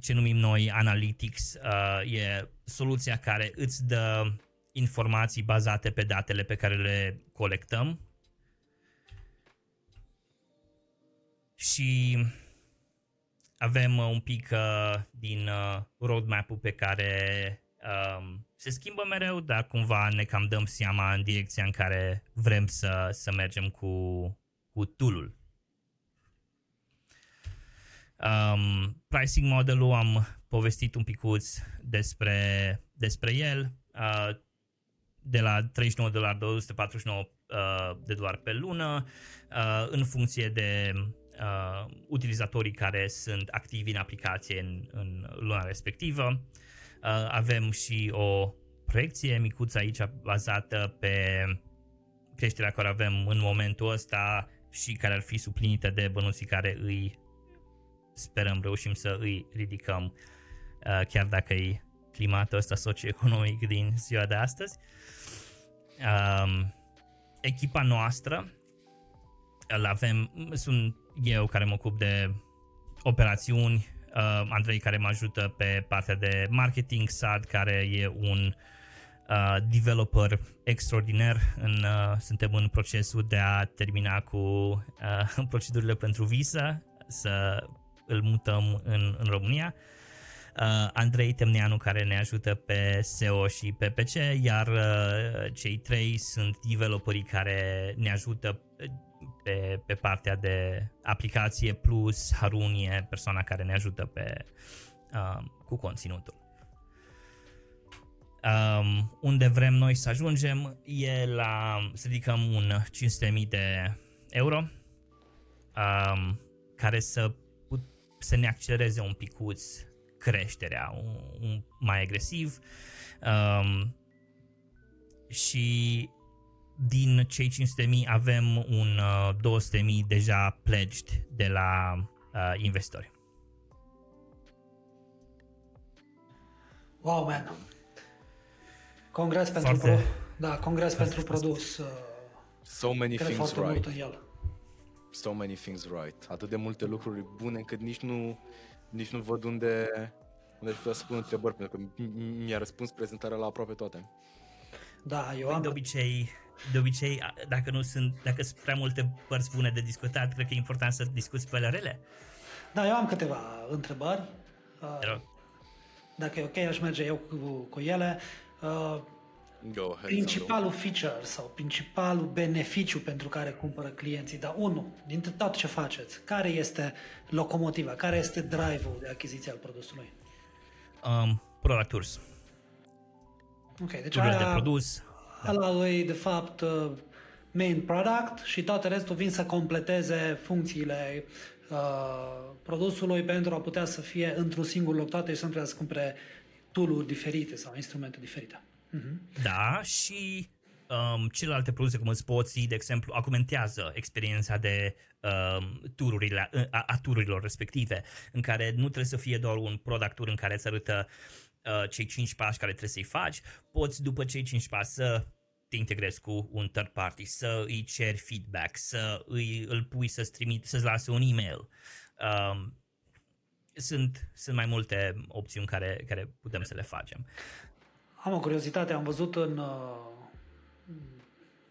ce numim noi analytics uh, e soluția care îți dă informații bazate pe datele pe care le colectăm. Și avem uh, un pic uh, din uh, roadmap-ul pe care se schimbă mereu, dar cumva ne cam dăm seama în direcția în care vrem să, să mergem cu, cu tool-ul. Um, pricing model-ul am povestit un picuț despre, despre el, uh, de la treizeci și nouă de dolari, două sute patruzeci și nouă uh, de dolari pe lună, uh, în funcție de uh, utilizatorii care sunt activi în aplicație în, în luna respectivă. Uh, avem și o proiecție micuță aici bazată pe creșterea care avem în momentul ăsta și care ar fi suplinită de bănuții care îi sperăm reușim să îi ridicăm, uh, chiar dacă e climatul ăsta socioeconomic din ziua de astăzi. Uh, echipa noastră, îl avem, sunt eu care mă ocup de operațiuni, Uh, Andrei care mă ajută pe partea de marketing, Sad care e un uh, developer extraordinar, în, uh, suntem în procesul de a termina cu uh, procedurile pentru visa, să îl mutăm în, în România, uh, Andrei Temneanu care ne ajută pe S E O și pe P P C, iar uh, cei trei sunt developerii care ne ajută Pe, pe partea de aplicație, plus Harun e persoana care ne ajută pe, uh, cu conținutul. Um, unde vrem noi să ajungem e la, să zicem, un cinci sute de mii de euro um, care să, put, să ne accelereze un picuț creșterea un, un, mai agresiv um, și din cei cinci sute de mii avem un două sute de mii deja pledged de la uh, investitori. Wow, man! Congrats pentru, pro... da, congrats pentru produs. So many Cred things right. So many things right. Atât de multe lucruri bune încât nici nu, nici nu văd unde, unde să spun întrebări, pentru că mi-a răspuns prezentarea la aproape toate. Da, eu am... De obicei... De obicei, dacă nu sunt, dacă sunt prea multe părți bune de discutat, cred că e important să discuți pe alea rele. Da, eu am câteva întrebări. Dacă e ok, aș merge eu cu, cu ele. Go, principalul feature sau principalul beneficiu pentru care cumpără clienții, dar unul dintre tot ce faceți, care este locomotiva, care este drive-ul de achiziție al produsului? Um, product tours. Ok, deci aia... de produs. Ăla e, de fapt, main product și toate restul vin să completeze funcțiile uh, produsului pentru a putea să fie într-un singur loc toate și să nu trebuie să cumpere tool-uri diferite sau instrumente diferite. Uh-huh. Da, și um, celelalte produse, cum îți poți, de exemplu, augmentează experiența de um, tururile, a, a tururilor respective, în care nu trebuie să fie doar un product tour în care îți arătă cei cinci pași care trebuie să-i faci, poți după cei cinci pași să te integrezi cu un third party, să îi ceri feedback, să îi, îl pui să-ți trimit, să-ți lase un e-mail, um, sunt, sunt mai multe opțiuni care, care putem să le facem. Am o curiozitate, am văzut în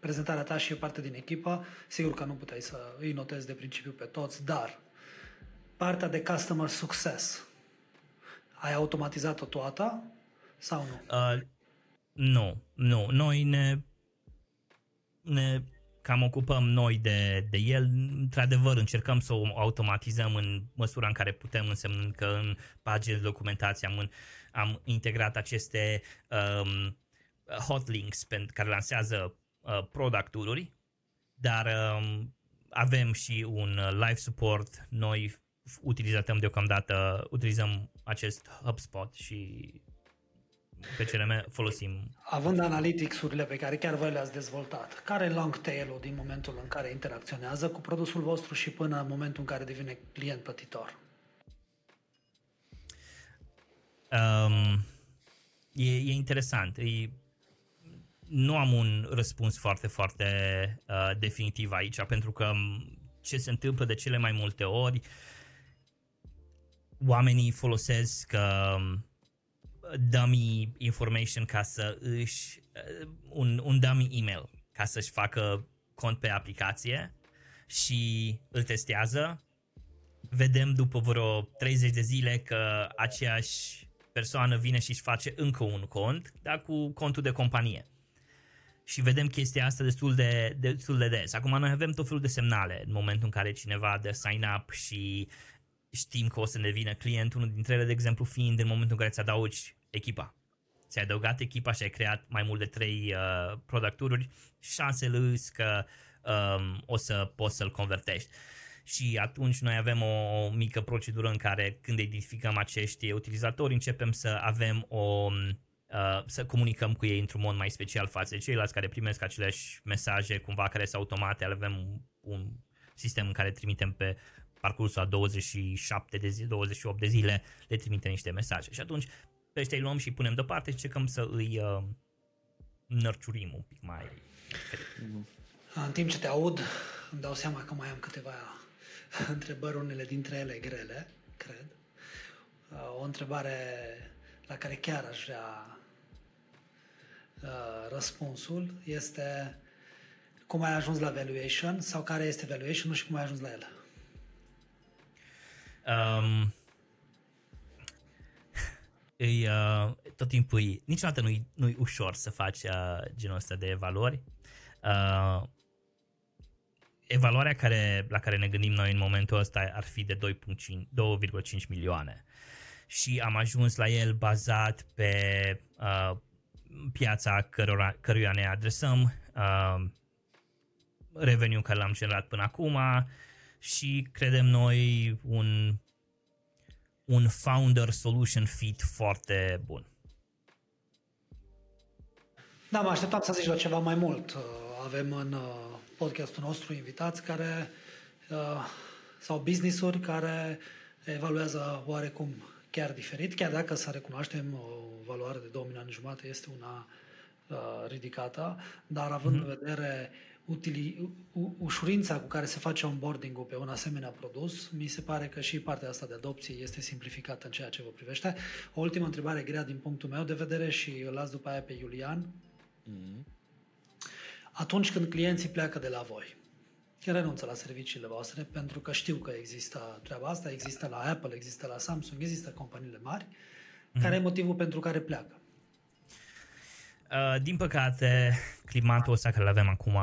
prezentarea ta și parte din echipă, sigur că nu puteai să îi notezi de principiu pe toți, dar partea de customer success, ai automatizat-o toată sau nu? Uh, nu, nu. Noi ne, ne cam ocupăm noi de, de el. Într-adevăr, încercăm să o automatizăm în măsura în care putem, însemnând că în pagini de documentație am, în, am integrat aceste um, hot links pentru care lansează uh, product-uri, dar um, avem și un live support. Noi utilizăm deocamdată, utilizăm acest HubSpot și pe C R M folosim. Având analytics-urile pe care chiar voi le-ați dezvoltat, care e long tail-ul din momentul în care interacționează cu produsul vostru și până în momentul în care devine client plătitor? Um, e, e interesant. E, nu am un răspuns foarte, foarte uh, definitiv aici, pentru că ce se întâmplă de cele mai multe ori, oamenii folosesc uh, dummy information ca să își, uh, un, un dummy email ca să-și facă cont pe aplicație și îl testează. Vedem după vreo treizeci de zile că aceeași persoană vine și își face încă un cont, dar cu contul de companie. Și vedem chestia asta destul de, destul de des. Acum noi avem tot felul de semnale în momentul în care cineva dă sign up și știm că o să ne vină client, unul dintre ele, de exemplu, fiind în momentul în care ți adaugi echipa. Ți-ai adăugat echipa și ai creat mai mult de trei uh, product-uri, șansele că um, o să poți să-l convertești. Și atunci noi avem o mică procedură în care, când identificăm acești utilizatori, începem să avem o... Uh, să comunicăm cu ei într-un mod mai special față de ceilalți care primesc aceleași mesaje, cumva, care sunt automate. Avem un, un sistem în care trimitem pe parcursul a douăzeci și șapte de zile, douăzeci și opt de zile, le trimitem niște mesaje și atunci pe ăștia îi luăm și îi punem deoparte și încercăm să îi uh, nărciurim un pic mai diferit. În timp ce te aud, îmi dau seama că mai am câteva întrebări, unele dintre ele grele, cred. O întrebare la care chiar aș vrea uh, răspunsul este cum ai ajuns la valuation sau care este valuation-ul și cum ai ajuns la el? Um, îi, uh, tot timpul îi, niciodată nu-i, nu-i ușor să faci uh, genul ăsta de evaluări. Uh, evaluarea care, la care ne gândim noi în momentul ăsta ar fi de doi virgulă cinci milioane și am ajuns la el bazat pe uh, piața cărora, căruia ne adresăm, uh, revenue care l-am generat până acum și credem noi un, un founder solution fit foarte bun. Da, mă așteptam să zici la ceva mai mult. Avem în podcastul nostru invitați care sau business-uri care evaluează oarecum chiar diferit, chiar dacă să recunoaștem o valoare de două milioane și jumătate este una ridicată, dar având mm-hmm. în vedere Utili, u, ușurința cu care se face onboarding-ul pe un asemenea produs, mi se pare că și partea asta de adopție este simplificată în ceea ce vă privește. O ultimă întrebare grea din punctul meu de vedere și îl las după aia pe Iulian. Mm-hmm. Atunci când clienții pleacă de la voi, renunță la serviciile voastre, pentru că știu că există treaba asta, există la Apple, există la Samsung, există companiile mari, mm-hmm. care e motivul pentru care pleacă? Uh, din păcate, climatul ăsta care îl avem acum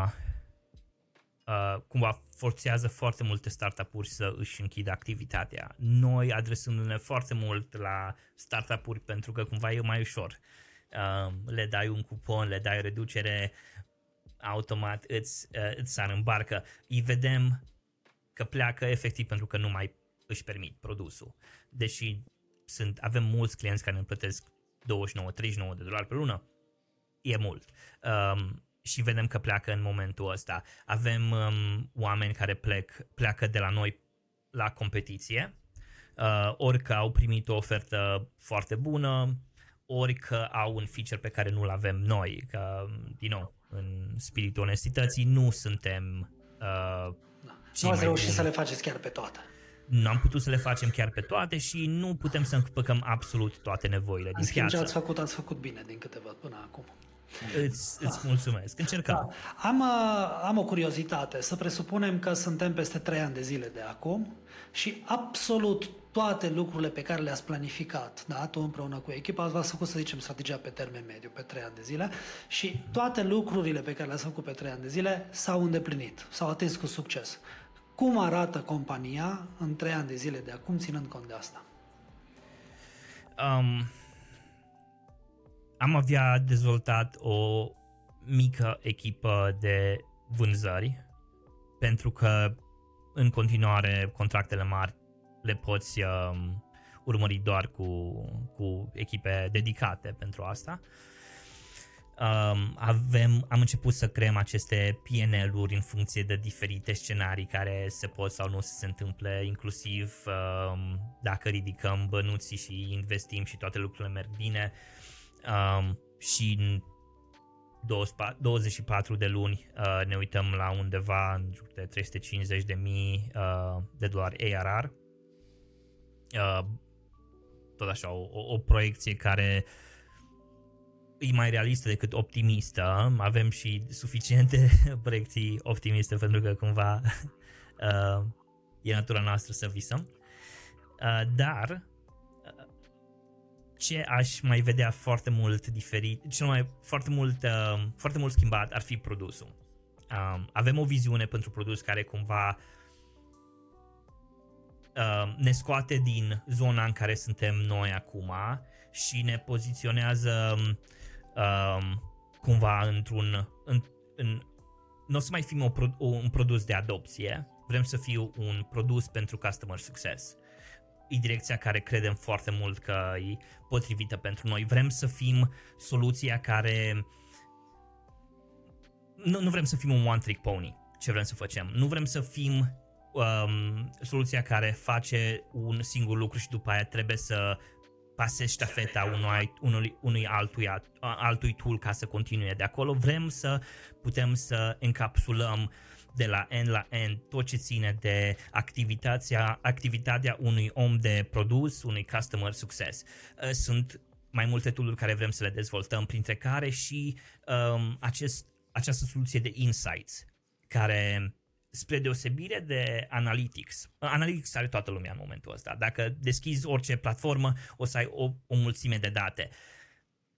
Uh, cumva forțează foarte multe startup-uri să își închidă activitatea. Noi adresându-ne foarte mult la startup-uri pentru că cumva e mai ușor. Uh, le dai un cupon, le dai reducere, automat îți, uh, îți sar în barcă. Îi vedem că pleacă efectiv pentru că nu mai își permit produsul. Deși sunt, avem mulți clienți care ne plătesc douăzeci și nouă, treizeci și nouă de dolari pe lună, e mult. Uh, Și vedem că pleacă în momentul ăsta. Avem um, oameni care plec, pleacă de la noi la competiție, uh, ori că au primit o ofertă foarte bună, ori că au un feature pe care nu-l avem noi. Că, din nou, în spiritul onestității, nu suntem... Uh, nu ați reușit să le faceți chiar pe toate. n-am putut să le facem chiar pe toate și nu putem să împăcăm absolut toate nevoile din piață. Ați făcut, ați făcut bine din câteva până acum. Îți, da. îți mulțumesc. Încercăm. Da. Am, am o curiozitate. Să presupunem că suntem peste trei ani de zile de acum și absolut toate lucrurile pe care le-ați planificat, da, tu împreună cu echipa, v-ați făcut, să zicem, strategia pe termen mediu, pe trei ani de zile, și toate lucrurile pe care le-ați făcut pe trei ani de zile s-au îndeplinit, s-au atins cu succes. Cum arată compania în trei ani de zile de acum, ținând cont de asta? Um, am avea dezvoltat o mică echipă de vânzări, pentru că în continuare contractele mari le poți um, urmări doar cu, cu echipe dedicate pentru asta. Um, avem, am început să creăm aceste P N L-uri în funcție de diferite scenarii care se pot sau nu să se întâmple, inclusiv um, dacă ridicăm bănuții și investim și toate lucrurile merg bine, um, și în douăzeci și patru de luni uh, ne uităm la undeva în jur de trei sute cincizeci de mii uh, de dolari A R R. Uh, tot așa o, o proiecție care e mai realistă decât optimistă. Avem și suficiente proiecții optimiste pentru că cumva uh, e natura noastră să visăm, uh, dar uh, ce aș mai vedea foarte mult diferit, cel mai foarte mult, uh, foarte mult schimbat ar fi produsul. Uh, avem o viziune pentru produs care cumva ne scoate din zona în care suntem noi acum și ne poziționează um, cumva într-un... În, în, nu o să mai fim o, un produs de adopție, vrem să fiu un produs pentru customer success. E direcția care credem foarte mult că e potrivită pentru noi. Vrem să fim soluția care... Nu, nu vrem să fim un one trick pony, ce vrem să facem. Nu vrem să fim... Um, soluția care face un singur lucru și după aia trebuie să pasezi ștafeta unui, unui, unui altui, altui tool ca să continue de acolo. Vrem să putem să încapsulăm de la end la end tot ce ține de activitatea, activitatea unui om de produs, unui customer success. Sunt mai multe tool-uri care vrem să le dezvoltăm, printre care și um, acest, această soluție de insights, care... spre deosebire de Analytics. Analytics are toată lumea în momentul ăsta. Dacă deschizi orice platformă, o să ai o, o mulțime de date.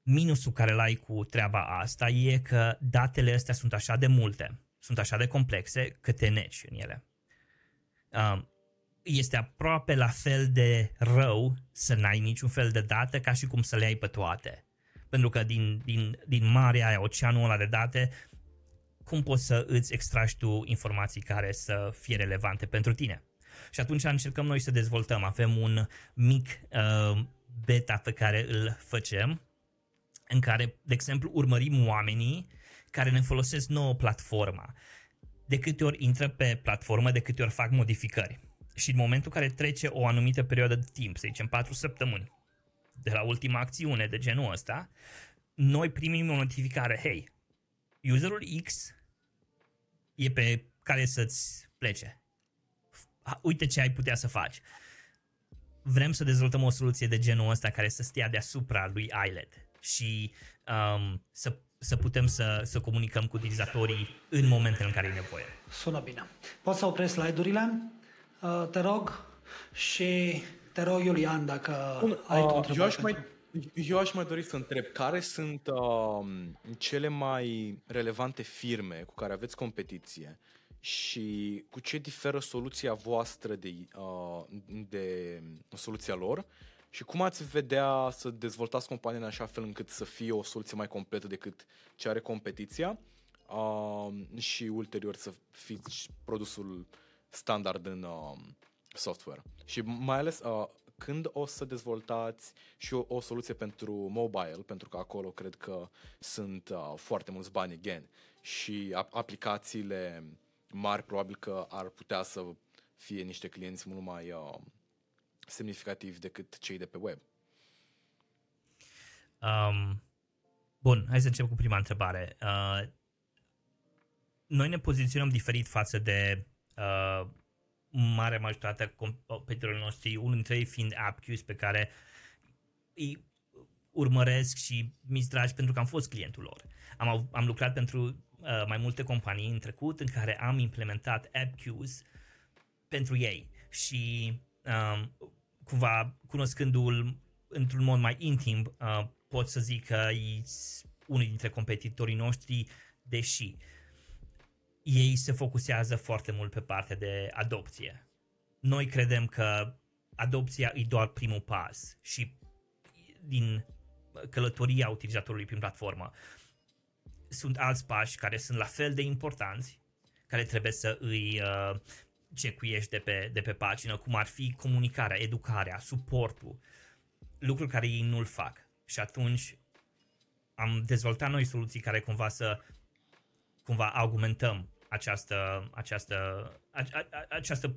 Minusul care l-ai cu treaba asta e că datele astea sunt așa de multe, sunt așa de complexe, că te neci în ele. Este aproape la fel de rău să n-ai niciun fel de dată ca și cum să le ai pe toate. Pentru că din, din, din marea aia, oceanul ăla de date... cum poți să îți extragi tu informații care să fie relevante pentru tine? Și atunci încercăm noi să dezvoltăm. Avem un mic uh, beta pe care îl facem, în care, de exemplu, urmărim oamenii care ne folosesc nouă platforma. De câte ori intră pe platformă, de câte ori fac modificări. Și în momentul în care trece o anumită perioadă de timp, să zicem patru săptămâni, de la ultima acțiune de genul ăsta, noi primim o notificare. Hei, userul X e pe care să-ți plece. Uite ce ai putea să faci. Vrem să dezvoltăm o soluție de genul ăsta care să stea deasupra lui Eyelet și um, să, să putem să, să comunicăm cu utilizatorii în momentele în care e nevoie. Sună bine. Poți să oprești slide-urile? Uh, te rog. Și te rog, Iulian, dacă Bun, ai uh, tu întrebări. Eu aș mai... Eu aș mai dori să întreb, care sunt uh, cele mai relevante firme cu care aveți competiție și cu ce diferă soluția voastră de, uh, de soluția lor și cum ați vedea să dezvoltați compania în așa fel încât să fie o soluție mai completă decât ce are competiția uh, și ulterior să fiți produsul standard în uh, software și mai ales... Uh, când o să dezvoltați și o, o soluție pentru mobile, pentru că acolo cred că sunt uh, foarte mulți bani again și a, aplicațiile mari probabil că ar putea să fie niște clienți mult mai uh, semnificativi decât cei de pe web. Um, bun, hai să încep cu prima întrebare. Uh, noi ne poziționăm diferit față de uh, marea majoritate a competitorilor noștri, unul dintre ei fiind Appcues, pe care îi urmăresc și mi-s dragi pentru că am fost clientul lor. Am, am lucrat pentru uh, mai multe companii în trecut în care am implementat Appcues pentru ei și uh, cumva cunoscându-l într-un mod mai intim, uh, pot să zic că e unul dintre competitorii noștri, deși ei se focusează foarte mult pe partea de adopție. Noi credem că adopția e doar primul pas și din călătoria utilizatorului prin platformă. Sunt alți pași care sunt la fel de importanți, care trebuie să îi uh, cecuiești de pe, de pe pagină, cum ar fi comunicarea, educarea, suportul, lucruri care ei nu-l fac. Și atunci am dezvoltat noi soluții care cumva să cumva augmentăm această, această, a, a, această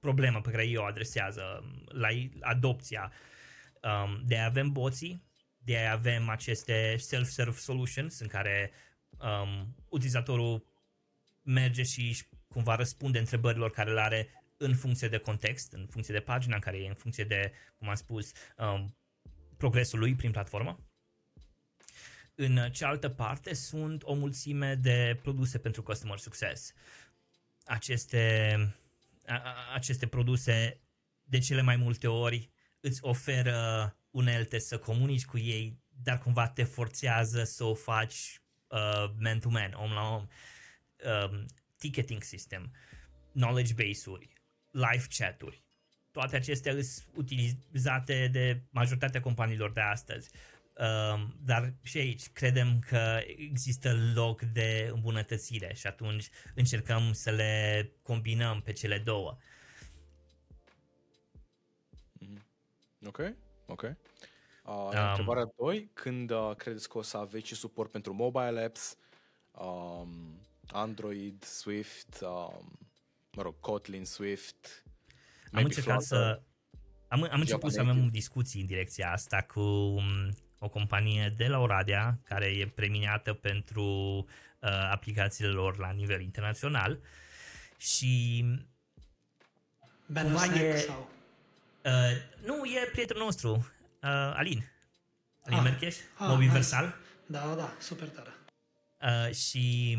problemă pe care ei o adresează la adopția. Um, de avem boții, de avem aceste self-serve solutions în care um, utilizatorul merge și cumva răspunde întrebărilor care le are în funcție de context, în funcție de pagina în care e, în funcție de, cum am spus, um, progresul lui prin platformă. În cealaltă parte sunt o mulțime de produse pentru customer success. Aceste, a, a, aceste produse de cele mai multe ori îți oferă unelte să comunici cu ei, dar cumva te forțează să o faci uh, man-to-man, om la om. Um, ticketing system, knowledge base-uri, live chat-uri. Toate acestea sunt utilizate de majoritatea companiilor de astăzi. Um, dar și aici credem că există loc de îmbunătățire și atunci încercăm să le combinăm pe cele două. Ok, ok. Uh, um, întrebarea doi, când uh, credeți că o să aveți și suport pentru mobile apps, um, Android, Swift, um, mă rog, Kotlin, Swift, am încercat să am, am început să avem discuții în direcția asta cu o companie de la Oradea care e premiată pentru uh, aplicațiile lor la nivel internațional și Benusec, e, sau? Uh, nu, e prietenul nostru, uh, Alin. Alin ah, Mercheș, ah, Mobiversal. Nice. Da, da, super tare. Uh, și,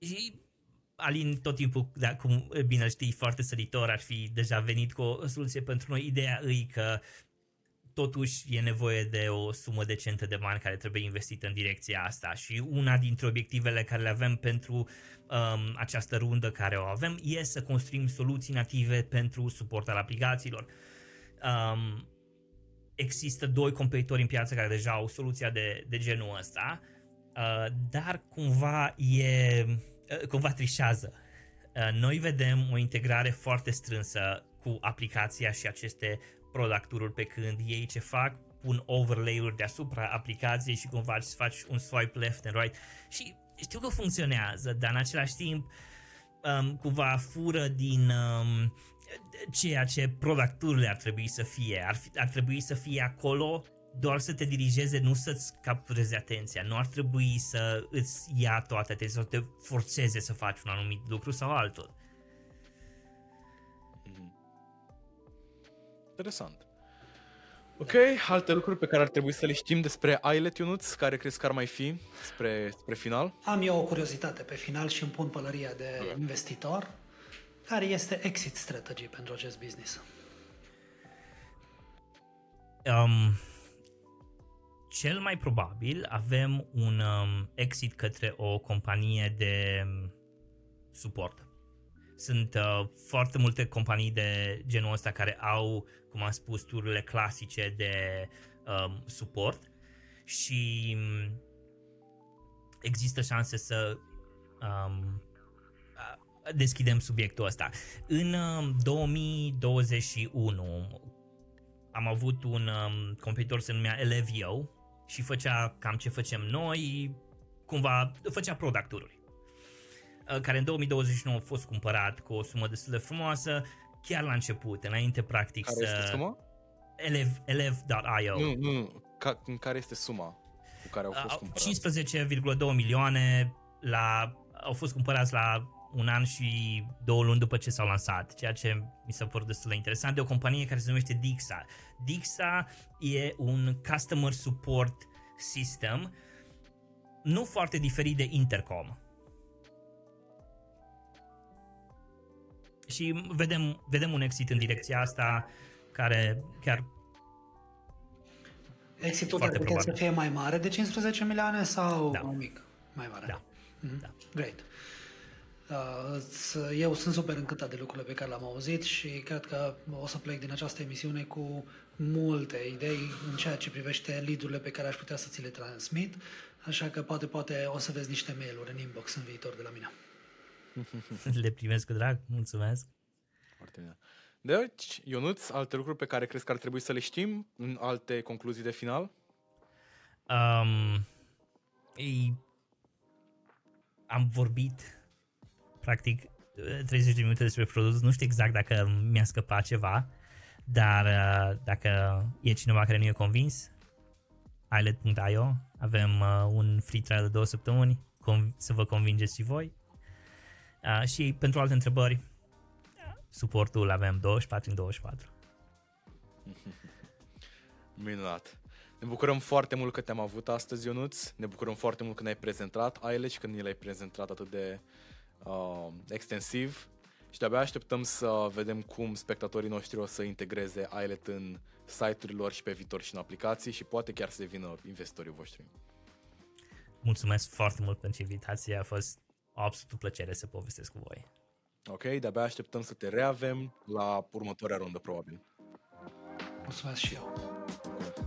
și Alin tot timpul, da, cum bine știi, foarte săritor, ar fi deja venit cu o soluție pentru noi. Ideea îi că totuși e nevoie de o sumă decentă de bani care trebuie investită în direcția asta și una dintre obiectivele care le avem pentru um, această rundă care o avem e să construim soluții native pentru suport al aplicațiilor. Um, există doi competitori în piață care deja au soluția de, de genul ăsta, uh, dar cumva e uh, cumva trișează. Uh, noi vedem o integrare foarte strânsă cu aplicația și aceste product-uri, pe când ei ce fac, pun overlay-uri deasupra aplicației și cumva să faci un swipe left and right și știu că funcționează, dar în același timp um, cumva fură din um, ceea ce product-urile ar trebui să fie. Ar, fi, ar trebui să fie acolo doar să te dirigeze, nu să-ți captureze atenția, nu ar trebui să îți ia toată atenția sau te forțeze să faci un anumit lucru sau altul. Interesant. Ok, alte lucruri pe care ar trebui să le știm despre Eyelet, Ionuț, care crezi că ar mai fi spre, spre final? Am eu o curiozitate pe final și îmi pun pălăria de okay. investitor. Care este exit strategy pentru acest business? Um, cel mai probabil avem un um, exit către o companie de um, suport. Sunt uh, foarte multe companii de genul ăsta care au, cum am spus, tururile clasice de um, suport și există șanse să um, deschidem subiectul ăsta. În um, două mii douăzeci și unu am avut un um, competitor, se numea Eyelet punct i o și făcea cam ce facem noi, cumva făcea product-uri, care în două mii douăzeci și nouă a fost cumpărat cu o sumă destul de frumoasă, chiar la început, înainte practic care să... Care este suma? Eyelet punct i o. Nu, nu, nu. Ca, care este suma cu care au fost cumpărați? cincisprezece virgulă două milioane la, au fost cumpărați la un an și două luni după ce s-au lansat, ceea ce mi s-a părut destul de interesant, de o companie care se numește Dixa. Dixa e un customer support system nu foarte diferit de Intercom. Și vedem, vedem un exit în direcția asta care chiar... Exitul ar putea să fie mai mare de cincisprezece milioane sau da. mai mic? Mai mare. Da. Mm-hmm. Da. Great. Eu sunt super încântat de lucrurile pe care le-am auzit și cred că o să plec din această emisiune cu multe idei în ceea ce privește lead-urile pe care aș putea să ți le transmit, așa că poate, poate o să vezi niște mail-uri în inbox în viitor de la mine. Le primesc cu drag, mulțumesc. Foarte bine. Deci, Ionuț, alte lucruri pe care crezi că ar trebui să le știm în alte concluzii de final? Um, ei, am vorbit practic treizeci de minute despre produs, nu știu exact dacă mi-a scăpat ceva, dar dacă e cineva care nu e convins, Eyelet punct io, avem un free trial de două săptămâni, să vă convingeți și voi. Uh, și pentru alte întrebări, suportul avem douăzeci și patru în douăzeci și patru. Minunat! Ne bucurăm foarte mult că te-am avut astăzi, Ionuț. Ne bucurăm foarte mult că ne-ai prezentat Eyelet și că ne l-ai prezentat atât de uh, extensiv. Și de-abia așteptăm să vedem cum spectatorii noștri o să integreze Eyelet în site-urile lor și pe viitor și în aplicații și poate chiar să devină investitorii voștri. Mulțumesc foarte mult pentru invitație, a fost absolut plăcere să povestesc cu voi. Ok, de-abia așteptăm să te reavem la următoarea rundă, probabil. Mulțumesc și eu.